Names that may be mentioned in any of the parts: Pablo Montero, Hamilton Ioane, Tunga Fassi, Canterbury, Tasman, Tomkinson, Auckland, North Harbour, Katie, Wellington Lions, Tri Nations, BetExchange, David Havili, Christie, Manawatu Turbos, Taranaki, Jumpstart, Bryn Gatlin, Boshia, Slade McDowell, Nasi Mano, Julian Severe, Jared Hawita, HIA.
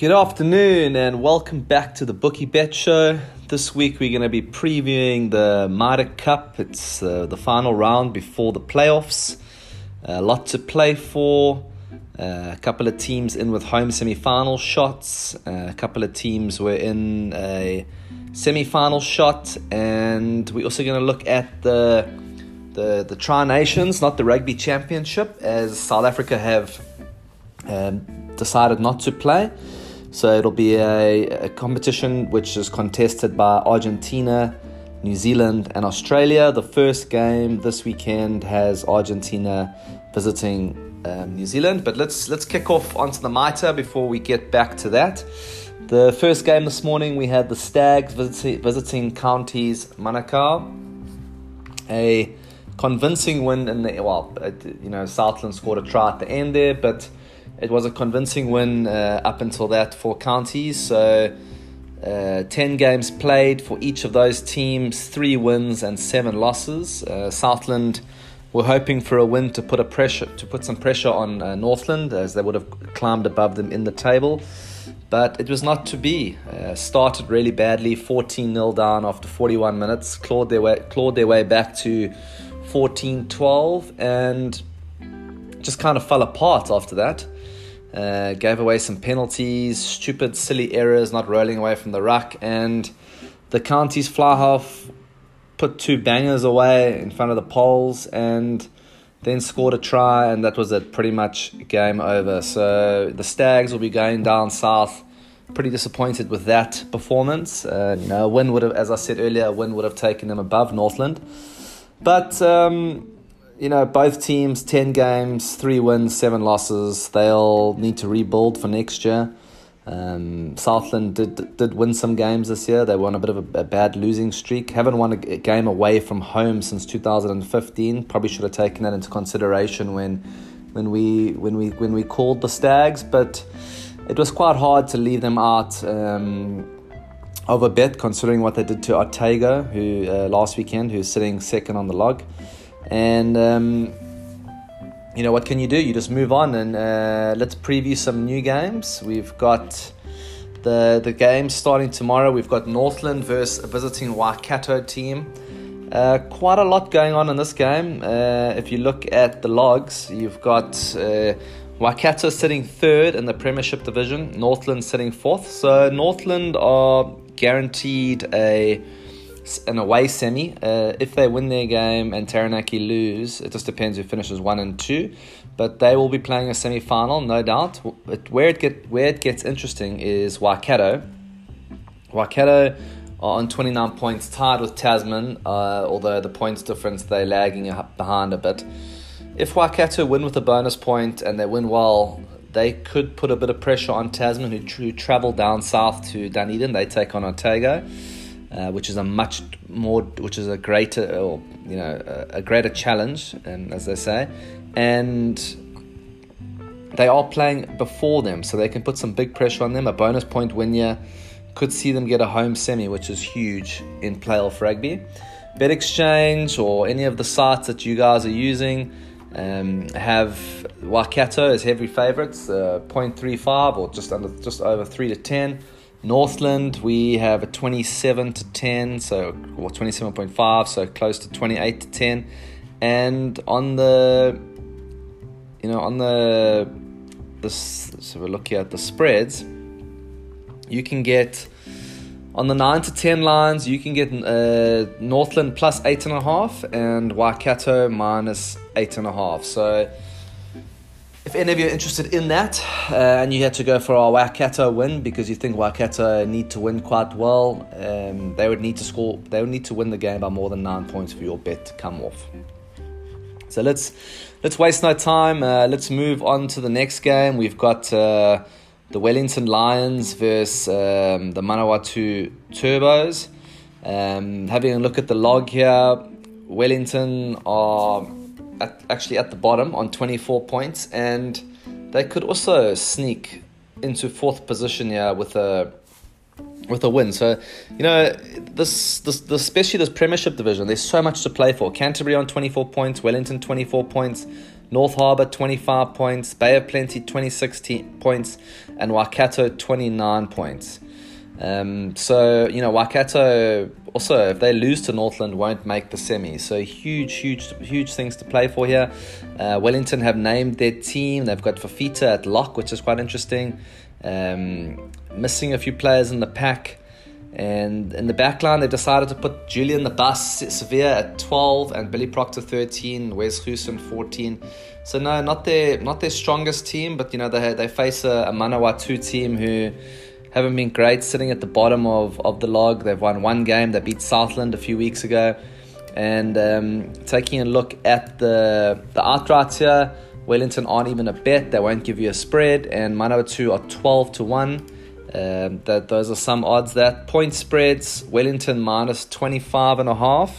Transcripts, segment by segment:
Good afternoon and welcome back to the Bookie Bet Show. This week we're going to be previewing the Mitre Cup. It's the final round before the playoffs. A lot to play for. A couple of teams in with home semi-final shots. A couple of teams were in a semi-final shot. And we're also going to look at the Tri Nations, not the Rugby Championship, as South Africa have decided not to play. So it'll be a competition which is contested by Argentina, New Zealand and Australia. The first game this weekend has Argentina visiting New Zealand. But let's kick off onto the Mitre before we get back to that. The first game this morning we had the Stags visiting Counties Manukau. A convincing win in the... Well, you know, Southland scored a try at the end there, but it was a convincing win up until that for Counties. So 10 games played for each of those teams, 3 wins and 7 losses. Southland were hoping for a win to put some pressure on Northland, as they would have climbed above them in the table. But it was not to be. Started really badly, 14-0 down after 41 minutes, clawed their way back to 14-12 and just kind of fell apart after that. Gave away some penalties, stupid, silly errors, not rolling away from the ruck, and the Counties fly half put 2 bangers away in front of the poles and then scored a try, and that was it, pretty much game over. So the Stags will be going down south, pretty disappointed with that performance. A win would have, as I said earlier, taken them above Northland. But both teams, 10 games, 3 wins, 7 losses. They'll need to rebuild for next year. Southland did win some games this year. They were on a bit of a bad losing streak. Haven't won a game away from home since 2015. Probably should have taken that into consideration when we called the Stags, but it was quite hard to leave them out of a bet, considering what they did to Otago, who last weekend, who's sitting second on the log. And, what can you do? You just move on, and let's preview some new games. We've got the game starting tomorrow. We've got Northland versus a visiting Waikato team. Quite a lot going on in this game. If you look at the logs, you've got Waikato sitting third in the Premiership division, Northland sitting fourth. So Northland are guaranteed an away semi. If they win their game and Taranaki lose, it just depends who finishes 1 and 2. But they will be playing a semi-final, no doubt. Where it gets interesting is Waikato. Waikato are on 29 points, tied with Tasman, although the points difference, they're lagging behind a bit. If Waikato win with a bonus point and they win well, they could put a bit of pressure on Tasman, who travel down south to Dunedin. They take on Otago. Which is a greater challenge, as they say, and they are playing before them, so they can put some big pressure on them. A bonus point win here could see them get a home semi, which is huge in playoff rugby. BetExchange or any of the sites that you guys are using have Waikato as heavy favourites, 0.35 or just over 3-10. Northland, we have a 27-10, so 27.5, so close to 28-10. And on so we're looking at the spreads. You can get on the 9-10 lines. You can get Northland plus 8.5 and Waikato minus 8.5. So if any of you are interested in that and you had to go for a Waikato win because you think Waikato need to win quite well, they would need to win the game by more than 9 points for your bet to come off. So let's waste no time. Let's move on to the next game. We've got the Wellington Lions versus the Manawatu Turbos. Having a look at the log here, Wellington are at the bottom on 24 points, and they could also sneak into 4th position here with a win. So especially this Premiership division, there's so much to play for. Canterbury on 24 points, Wellington 24 points, North Harbour 25 points, Bay of Plenty 26 points, and Waikato 29 points. So, you know, Waikato also, if they lose to Northland, won't make the semi. So huge things to play for here. Wellington have named their team. They've got Fafita at lock, which is quite interesting. Missing a few players in the pack. And in the back line, they've decided to put Julian the Bus Severe at 12 and Billy Proctor 13, Wes Hussen 14. So no, not their strongest team, but you know, they face a Manawatu team who haven't been great, sitting at the bottom of the log. They've won one game. They beat Southland a few weeks ago. And taking a look at the outrights here, Wellington aren't even a bet. They won't give you a spread. And Manawatu are 12-1. Those are some odds. That point spreads: Wellington -25.5,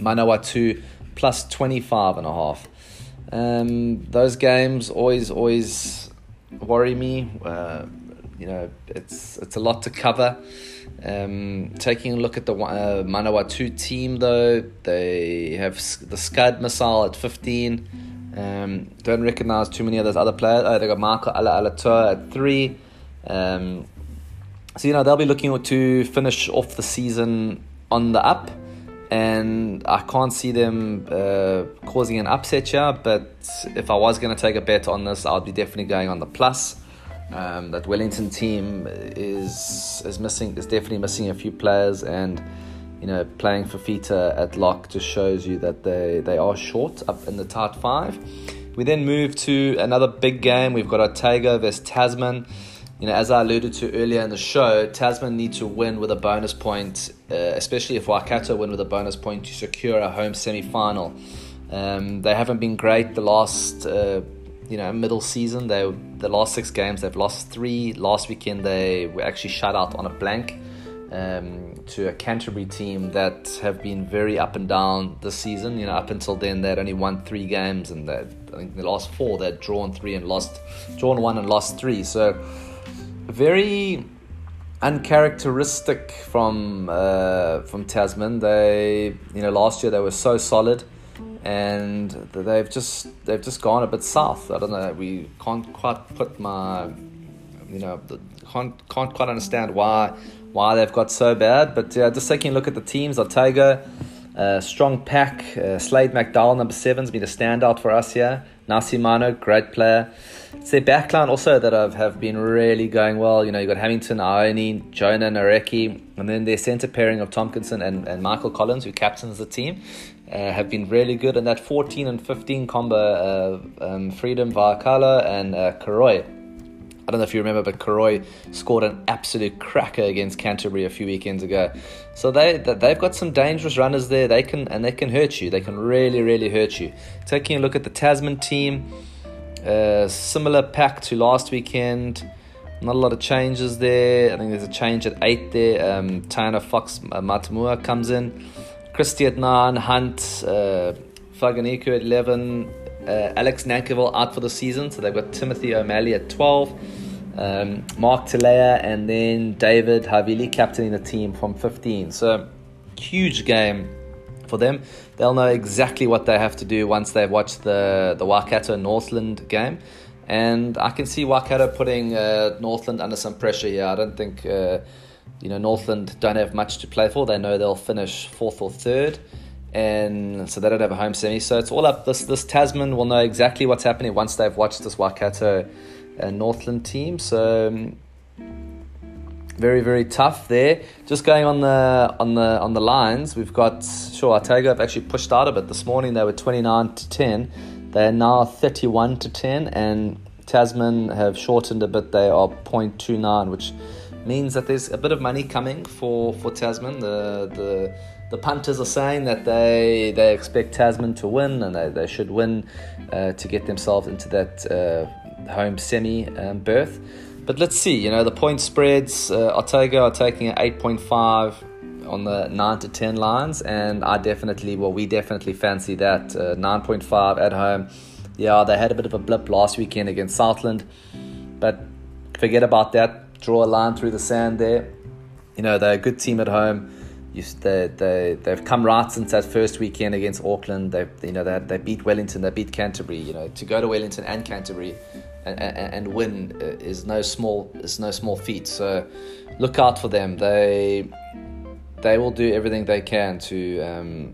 Manawatu +25.5. Those games always worry me. You know, it's a lot to cover. Taking a look at the Manawatu team, though, they have the Scud missile at 15. Don't recognise too many of those other players. Oh, they got Marko Ala-Alatoa at 3. So, you know, they'll be looking to finish off the season on the up, and I can't see them causing an upset here, but if I was going to take a bet on this, I'd be definitely going on the plus. That Wellington team is definitely missing a few players, and you know, playing Fafita at lock just shows you that they are short up in the tight five. We then move to another big game. We've got Otago versus Tasman. You know, as I alluded to earlier in the show, Tasman need to win with a bonus point, especially if Waikato win with a bonus point, to secure a home semi-final. They haven't been great the last middle season. The last 6 games they've lost 3. Last weekend they were actually shut out on a blank to a Canterbury team that have been very up and down this season. You know, up until then they'd only won 3 games, and I think the last 4 they'd drawn 3 and drawn 1 and lost 3. So very uncharacteristic from Tasman. They, you know, last year they were so solid, and they've just gone a bit south. I don't know. We can't quite can't quite understand why they've got so bad. But yeah, just taking a look at the teams, Otago, strong pack. Slade McDowell, number 7's been a standout for us here. Nasi Mano, great player. It's their backline also that have been really going well. You know, you got Hamilton Ioane, Jonah Nareki, and then their centre pairing of Tomkinson and Michael Collins, who captains the team, have been really good. And that 14 and 15 combo of Freedom, Vaakala, and Karoi. I don't know if you remember, but Karoi scored an absolute cracker against Canterbury a few weekends ago. So they've got some dangerous runners there. They can hurt you. They can really, really hurt you. Taking a look at the Tasman team, similar pack to last weekend. Not a lot of changes there. I think there's a change at 8 there. Tana Fox Matamua comes in. Christie at 9, Hunt, Faganiku at 11, Alex Nankerville out for the season, so they've got Timothy O'Malley at 12, Mark Talea, and then David Havili captaining the team from 15. So huge game for them. They'll know exactly what they have to do once they've watched the Waikato Northland game, and I can see Waikato putting Northland under some pressure here. I don't think Northland don't have much to play for. They know they'll finish 4th or 3rd, and so they don't have a home semi. So it's all up. This Tasman will know exactly what's happening once they've watched this Waikato Northland team. So very, very tough there. Just going on the lines, we've got Otago have actually pushed out a bit this morning. They were 29-10. They're now 31-10, and Tasman have shortened a bit. They are 0.29, which means that there's a bit of money coming for Tasman. The punters are saying that they expect Tasman to win, and they should win to get themselves into that home semi berth. But let's see, you know, the point spreads. Otago are taking an 8.5 on the 9-10 lines, and we definitely fancy that. 9.5 at home. Yeah, they had a bit of a blip last weekend against Southland, but forget about that. Draw a line through the sand there. You know, they're a good team at home. They've come right since that first weekend against Auckland. They beat Wellington, they beat Canterbury. You know, to go to Wellington and Canterbury and win is no small feat. So look out for them. They will do everything they can to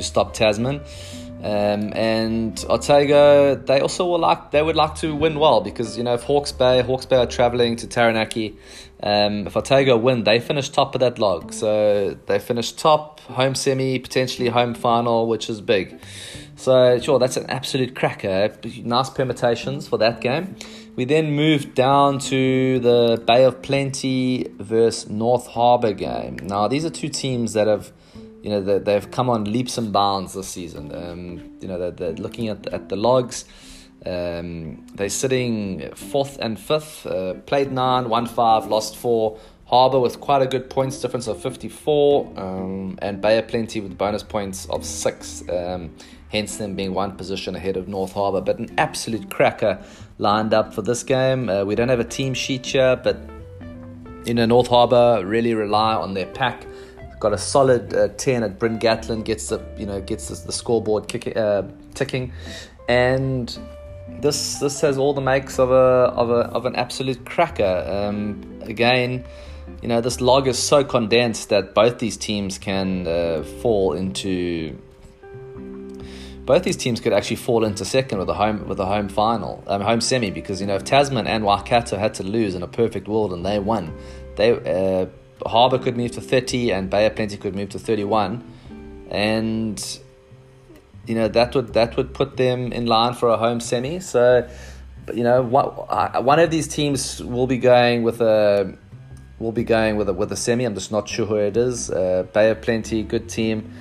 stop Tasman. And Otago, they would like to win well, because you know, if Hawke's Bay are travelling to Taranaki, if Otago win, they finish top of that log. So they finish top, home semi, potentially home final, which is big. So sure, that's an absolute cracker. Nice permutations for that game. We then moved down to the Bay of Plenty versus North Harbour game. Now these are two teams that have, you know, they've come on leaps and bounds this season. You know, they're looking at the logs. They're sitting 4th and 5th. Played 9, won 5, lost 4. Harbour with quite a good points difference of 54. And Bay of Plenty with bonus points of 6. Hence them being one position ahead of North Harbour. But an absolute cracker lined up for this game. We don't have a team sheet here, but you know, North Harbour really rely on their pack. Got a solid 10 at Bryn Gatlin, gets the scoreboard ticking, and this has all the makes of an absolute cracker. Again, you know, this log is so condensed that both these teams could actually fall into second with a home final, home semi, because you know, if Tasman and Waikato had to lose in a perfect world and they won, Harbour could move to 30 and Bay of Plenty could move to 31, and you know, that would put them in line for a home semi. So, you know, one of these teams will be going with a semi. I'm just not sure who it is. Bay of Plenty, good team,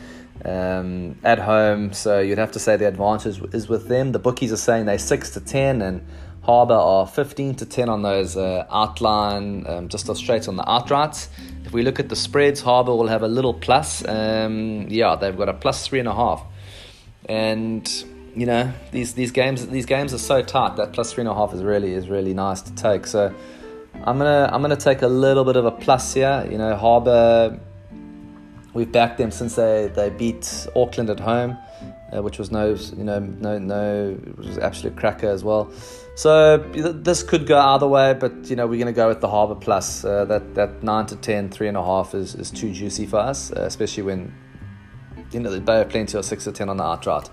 at home, so you'd have to say the advantage is with them. The bookies are saying they're 6-10 and Harbour are 15-10 on those outline, just straight on the outrights. If we look at the spreads, Harbour will have a little plus. They've got a plus 3.5, and you know, these games are so tight that plus 3.5 is really nice to take. So I'm gonna take a little bit of a plus here. You know, Harbour, we've backed them since they beat Auckland at home, which was which was an absolute cracker as well. So this could go either way, but you know, we're going to go with the Harbour plus. That 9-10, 3.5 is too juicy for us, especially when you know the Bay of Plenty are 6-10 on the outright.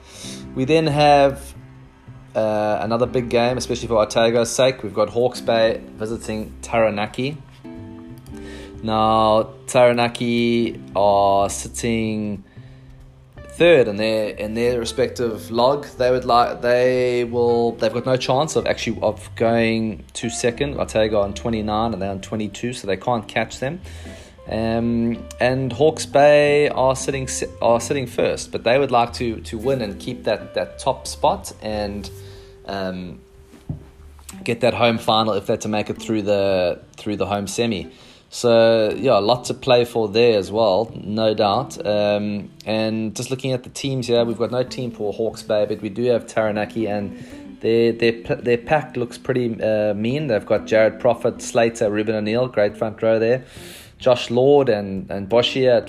We then have another big game, especially for Otago's sake. We've got Hawke's Bay visiting Taranaki. Now Taranaki are sitting third in their respective log. They've got no chance of going to second. Otago on 29 and they're on 22, so they can't catch them. And Hawke's Bay are sitting first, but they would like to win and keep that top spot and get that home final if they're to make it through the home semi. So yeah, a lot to play for there as well, no doubt. And just looking at the teams here, we've got no team for Hawke's Bay, but we do have Taranaki, and their pack looks pretty mean. They've got Jared Prophet, Slater, Ruben O'Neill, great front row there. Josh Lord and Boshia at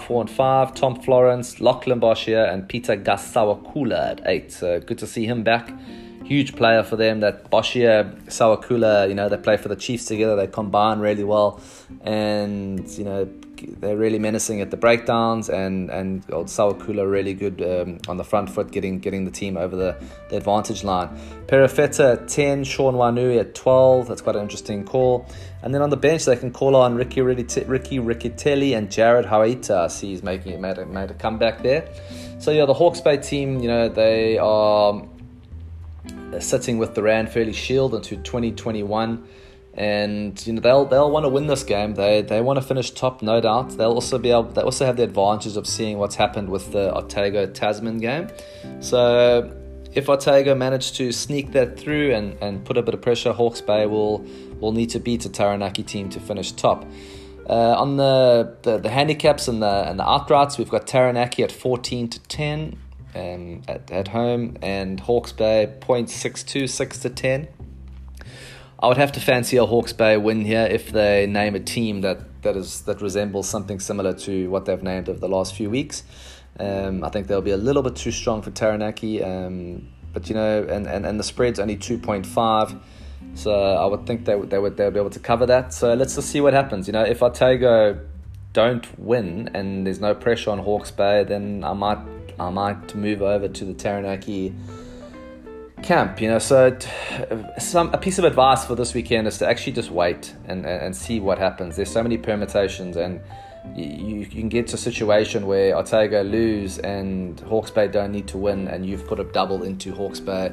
4 and 5. Tom Florence, Lachlan Boshia, and Peter Gasawakula at 8. So good to see him back. Huge player for them, that Boshia, Sawakula. You know, they play for the Chiefs together. They combine really well, and you know, they're really menacing at the breakdowns, and old Sawakula really good on the front foot, getting the team over the advantage line. Perifeta at 10, Sean Wanui at 12. That's quite an interesting call. And then on the bench, they can call on Ricky Riccitelli and Jared Hawita. I see he's made a comeback there. So yeah, the Hawke's Bay team, you know, they are sitting with the Rand Fairley Shield into 2021, and you know, they'll want to win this game. They want to finish top, no doubt. They also have the advantages of seeing what's happened with the Otago Tasman game. So if Otago managed to sneak that through and put a bit of pressure, Hawke's Bay will need to beat a Taranaki team to finish top. On the handicaps and the outrights, we've got Taranaki at 14-10. At home, and Hawke's Bay 0.62, 6-10. I would have to fancy a Hawke's Bay win here if they name a team that resembles something similar to what they've named over the last few weeks. I think they'll be a little bit too strong for Taranaki, but you know, and the spread's only 2.5, so I would think they would be able to cover that. So let's just see what happens. You know, if Otago don't win and there's no pressure on Hawke's Bay, then I might move over to the Taranaki camp, you know. So a piece of advice for this weekend is to actually just wait and see what happens. There's so many permutations, and you can get to a situation where Otago lose and Hawke's Bay don't need to win, and you've put a double into Hawke's Bay.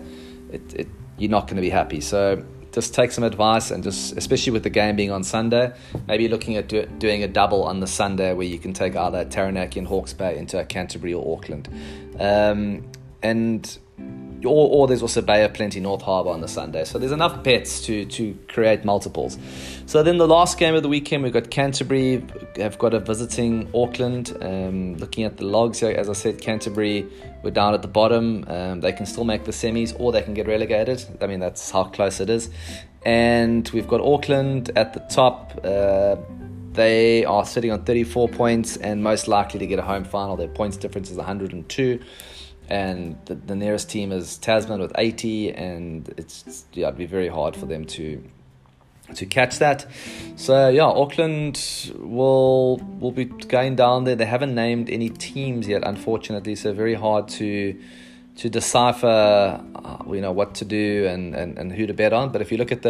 You're not going to be happy. So just take some advice, and just, especially with the game being on Sunday, maybe looking at doing a double on the Sunday where you can take either Taranaki and Hawke's Bay into a Canterbury or Auckland. Or there's also Bay of Plenty, North Harbour on the Sunday. So there's enough bets to create multiples. So then the last game of the weekend, we've got Canterbury. Have got a visiting Auckland. Looking at the logs here, as I said, Canterbury were down at the bottom. They can still make the semis, or they can get relegated. I mean, that's how close it is. And we've got Auckland at the top. They are sitting on 34 points and most likely to get a home final. Their points difference is 102. And the nearest team is Tasman with 80, and it'd be very hard for them to catch that. So yeah, Auckland will be going down there. They haven't named any teams yet, unfortunately, so very hard to decipher, you know, what to do and who to bet on. But if you look at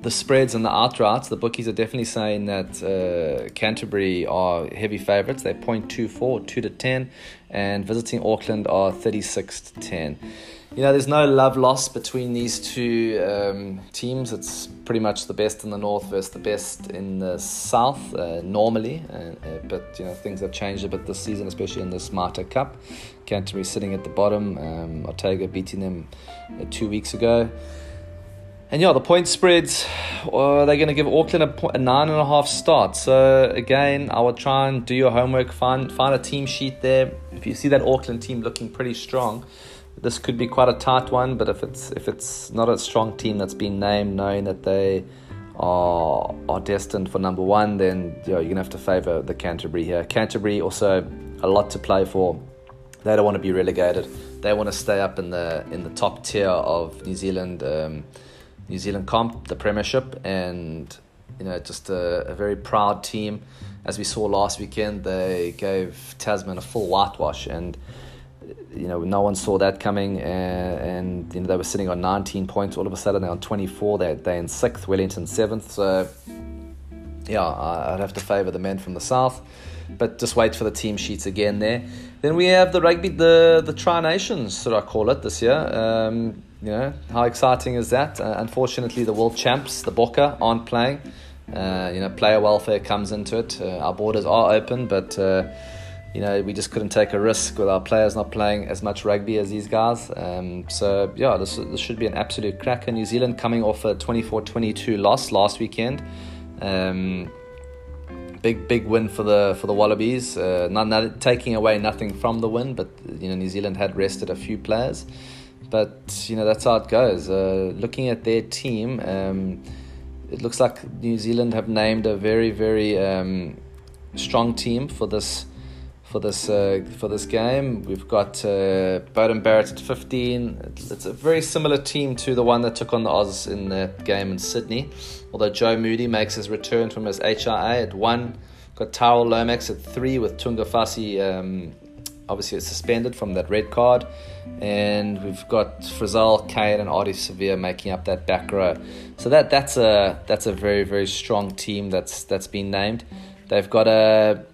the spreads and the outrights, the bookies are definitely saying that Canterbury are heavy favourites. They're 0.24, 2-10, and visiting Auckland are 36-10. You know, there's no love-loss between these two teams. It's pretty much the best in the north versus the best in the south, normally. But, you know, things have changed a bit this season, especially in the Smarter Cup. Canterbury sitting at the bottom. Otago beating them 2 weeks ago. And yeah, the point spreads, they're going to give Auckland a 9.5 start. So again, I would try and do your homework, find a team sheet there. If you see that Auckland team looking pretty strong, this could be quite a tight one. But if it's not a strong team that's been named, knowing that they are destined for number one, then you know, you're going to have to favour the Canterbury here. Canterbury also a lot to play for. They don't want to be relegated. They want to stay up in the top tier of New Zealand comp, the Premiership, and you know, just a very proud team. As we saw last weekend, they gave Tasman a full whitewash, and you know, no one saw that coming. And you know, they were sitting on 19 points. All of a sudden, they're on 24. They're in 6th, Wellington 7th. So yeah, I'd have to favour the men from the south, but just wait for the team sheets again there. Then we have the rugby, the Tri Nations, should I call it, this year. You know, how exciting is that? Unfortunately, the world champs, the Bokke, aren't playing. You know, player welfare comes into it. Our borders are open, but, you know, we just couldn't take a risk with our players not playing as much rugby as these guys. So, yeah, this should be an absolute cracker. New Zealand coming off a 24-22 loss last weekend. Big win for the Wallabies. Not taking away nothing from the win, but, you know, New Zealand had rested a few players. But, you know, that's how it goes. Looking at their team, it looks like New Zealand have named a very, very strong team for this game. We've got Bowden Barrett at 15. It's a very similar team to the one that took on the Oz in the game in Sydney, although Joe Moody makes his return from his HIA at 1. Got Tyrell Lomax at 3 with Tunga Fassi, obviously it's suspended from that red card, and we've got Frizzell, Kane and Artie Severe making up that back row. So that's a very, very strong team that's been named. They've got a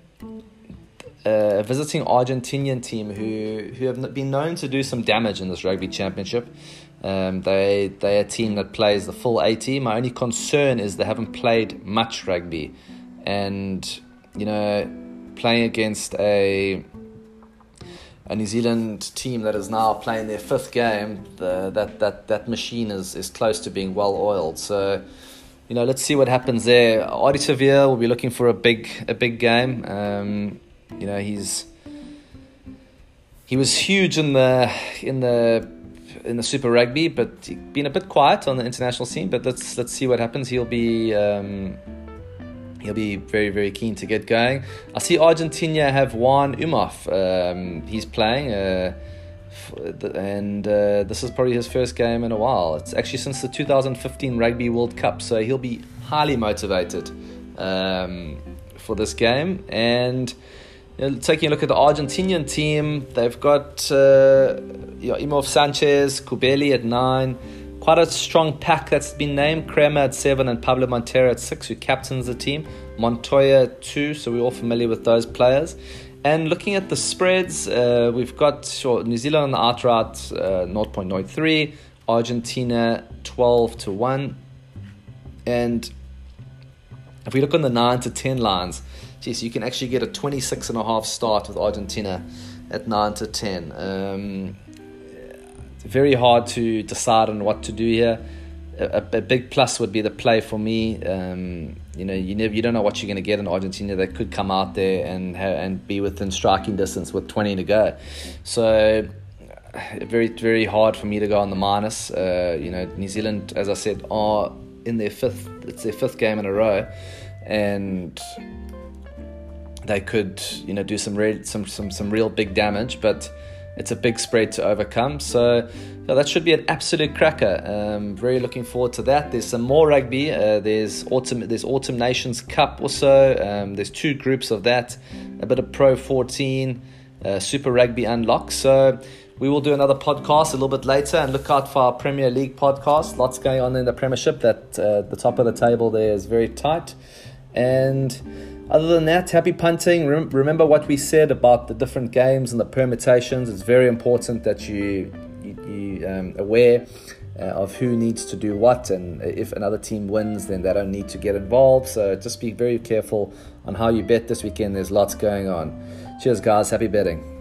visiting Argentinian team who have been known to do some damage in this rugby championship. They're a team that plays the full 80. My only concern is they haven't played much rugby, and you know, playing against a New Zealand team that is now playing their 5th game, that machine is close to being well-oiled. So, you know, let's see what happens there. Artie Severe will be looking for a big game. You know, he was huge in the in the Super Rugby, but been a bit quiet on the international scene. But let's see what happens. He'll be very, very keen to get going. I see Argentina have Juan Umaf. He's playing, and this is probably his first game in a while. It's actually since the 2015 Rugby World Cup, so he'll be highly motivated for this game. And taking a look at the Argentinian team, they've got Imov Sanchez, Kubeli at 9. Quite a strong pack that's been named. Kramer at 7 and Pablo Montero at 6, who captains the team. Montoya at 2, so we're all familiar with those players. And looking at the spreads, we've got New Zealand on the outright, 0.03. Argentina, 12-1. And if we look on the 9-10 lines, so you can actually get a 26.5 start with Argentina at 9-10. Very hard to decide on what to do here. A big plus would be the play for me. You don't know what you're going to get in Argentina. They could come out there and be within striking distance with 20 to go. So very, very hard for me to go on the minus. New Zealand, as I said, are in their fifth. It's their fifth game in a row, and they could, do some real big damage, but it's a big spread to overcome. So that should be an absolute cracker. Very looking forward to that. There's some more rugby. There's Autumn Nations Cup also. There's two groups of that. A bit of Pro 14, Super Rugby Unlock. So we will do another podcast a little bit later, and look out for our Premier League podcast. Lots going on in the Premiership. That the top of the table there is very tight. And other than that, happy punting. Remember what we said about the different games and the permutations. It's very important that you aware of who needs to do what, and if another team wins, then they don't need to get involved. So just be very careful on how you bet this weekend. There's lots going on. Cheers, guys. Happy betting.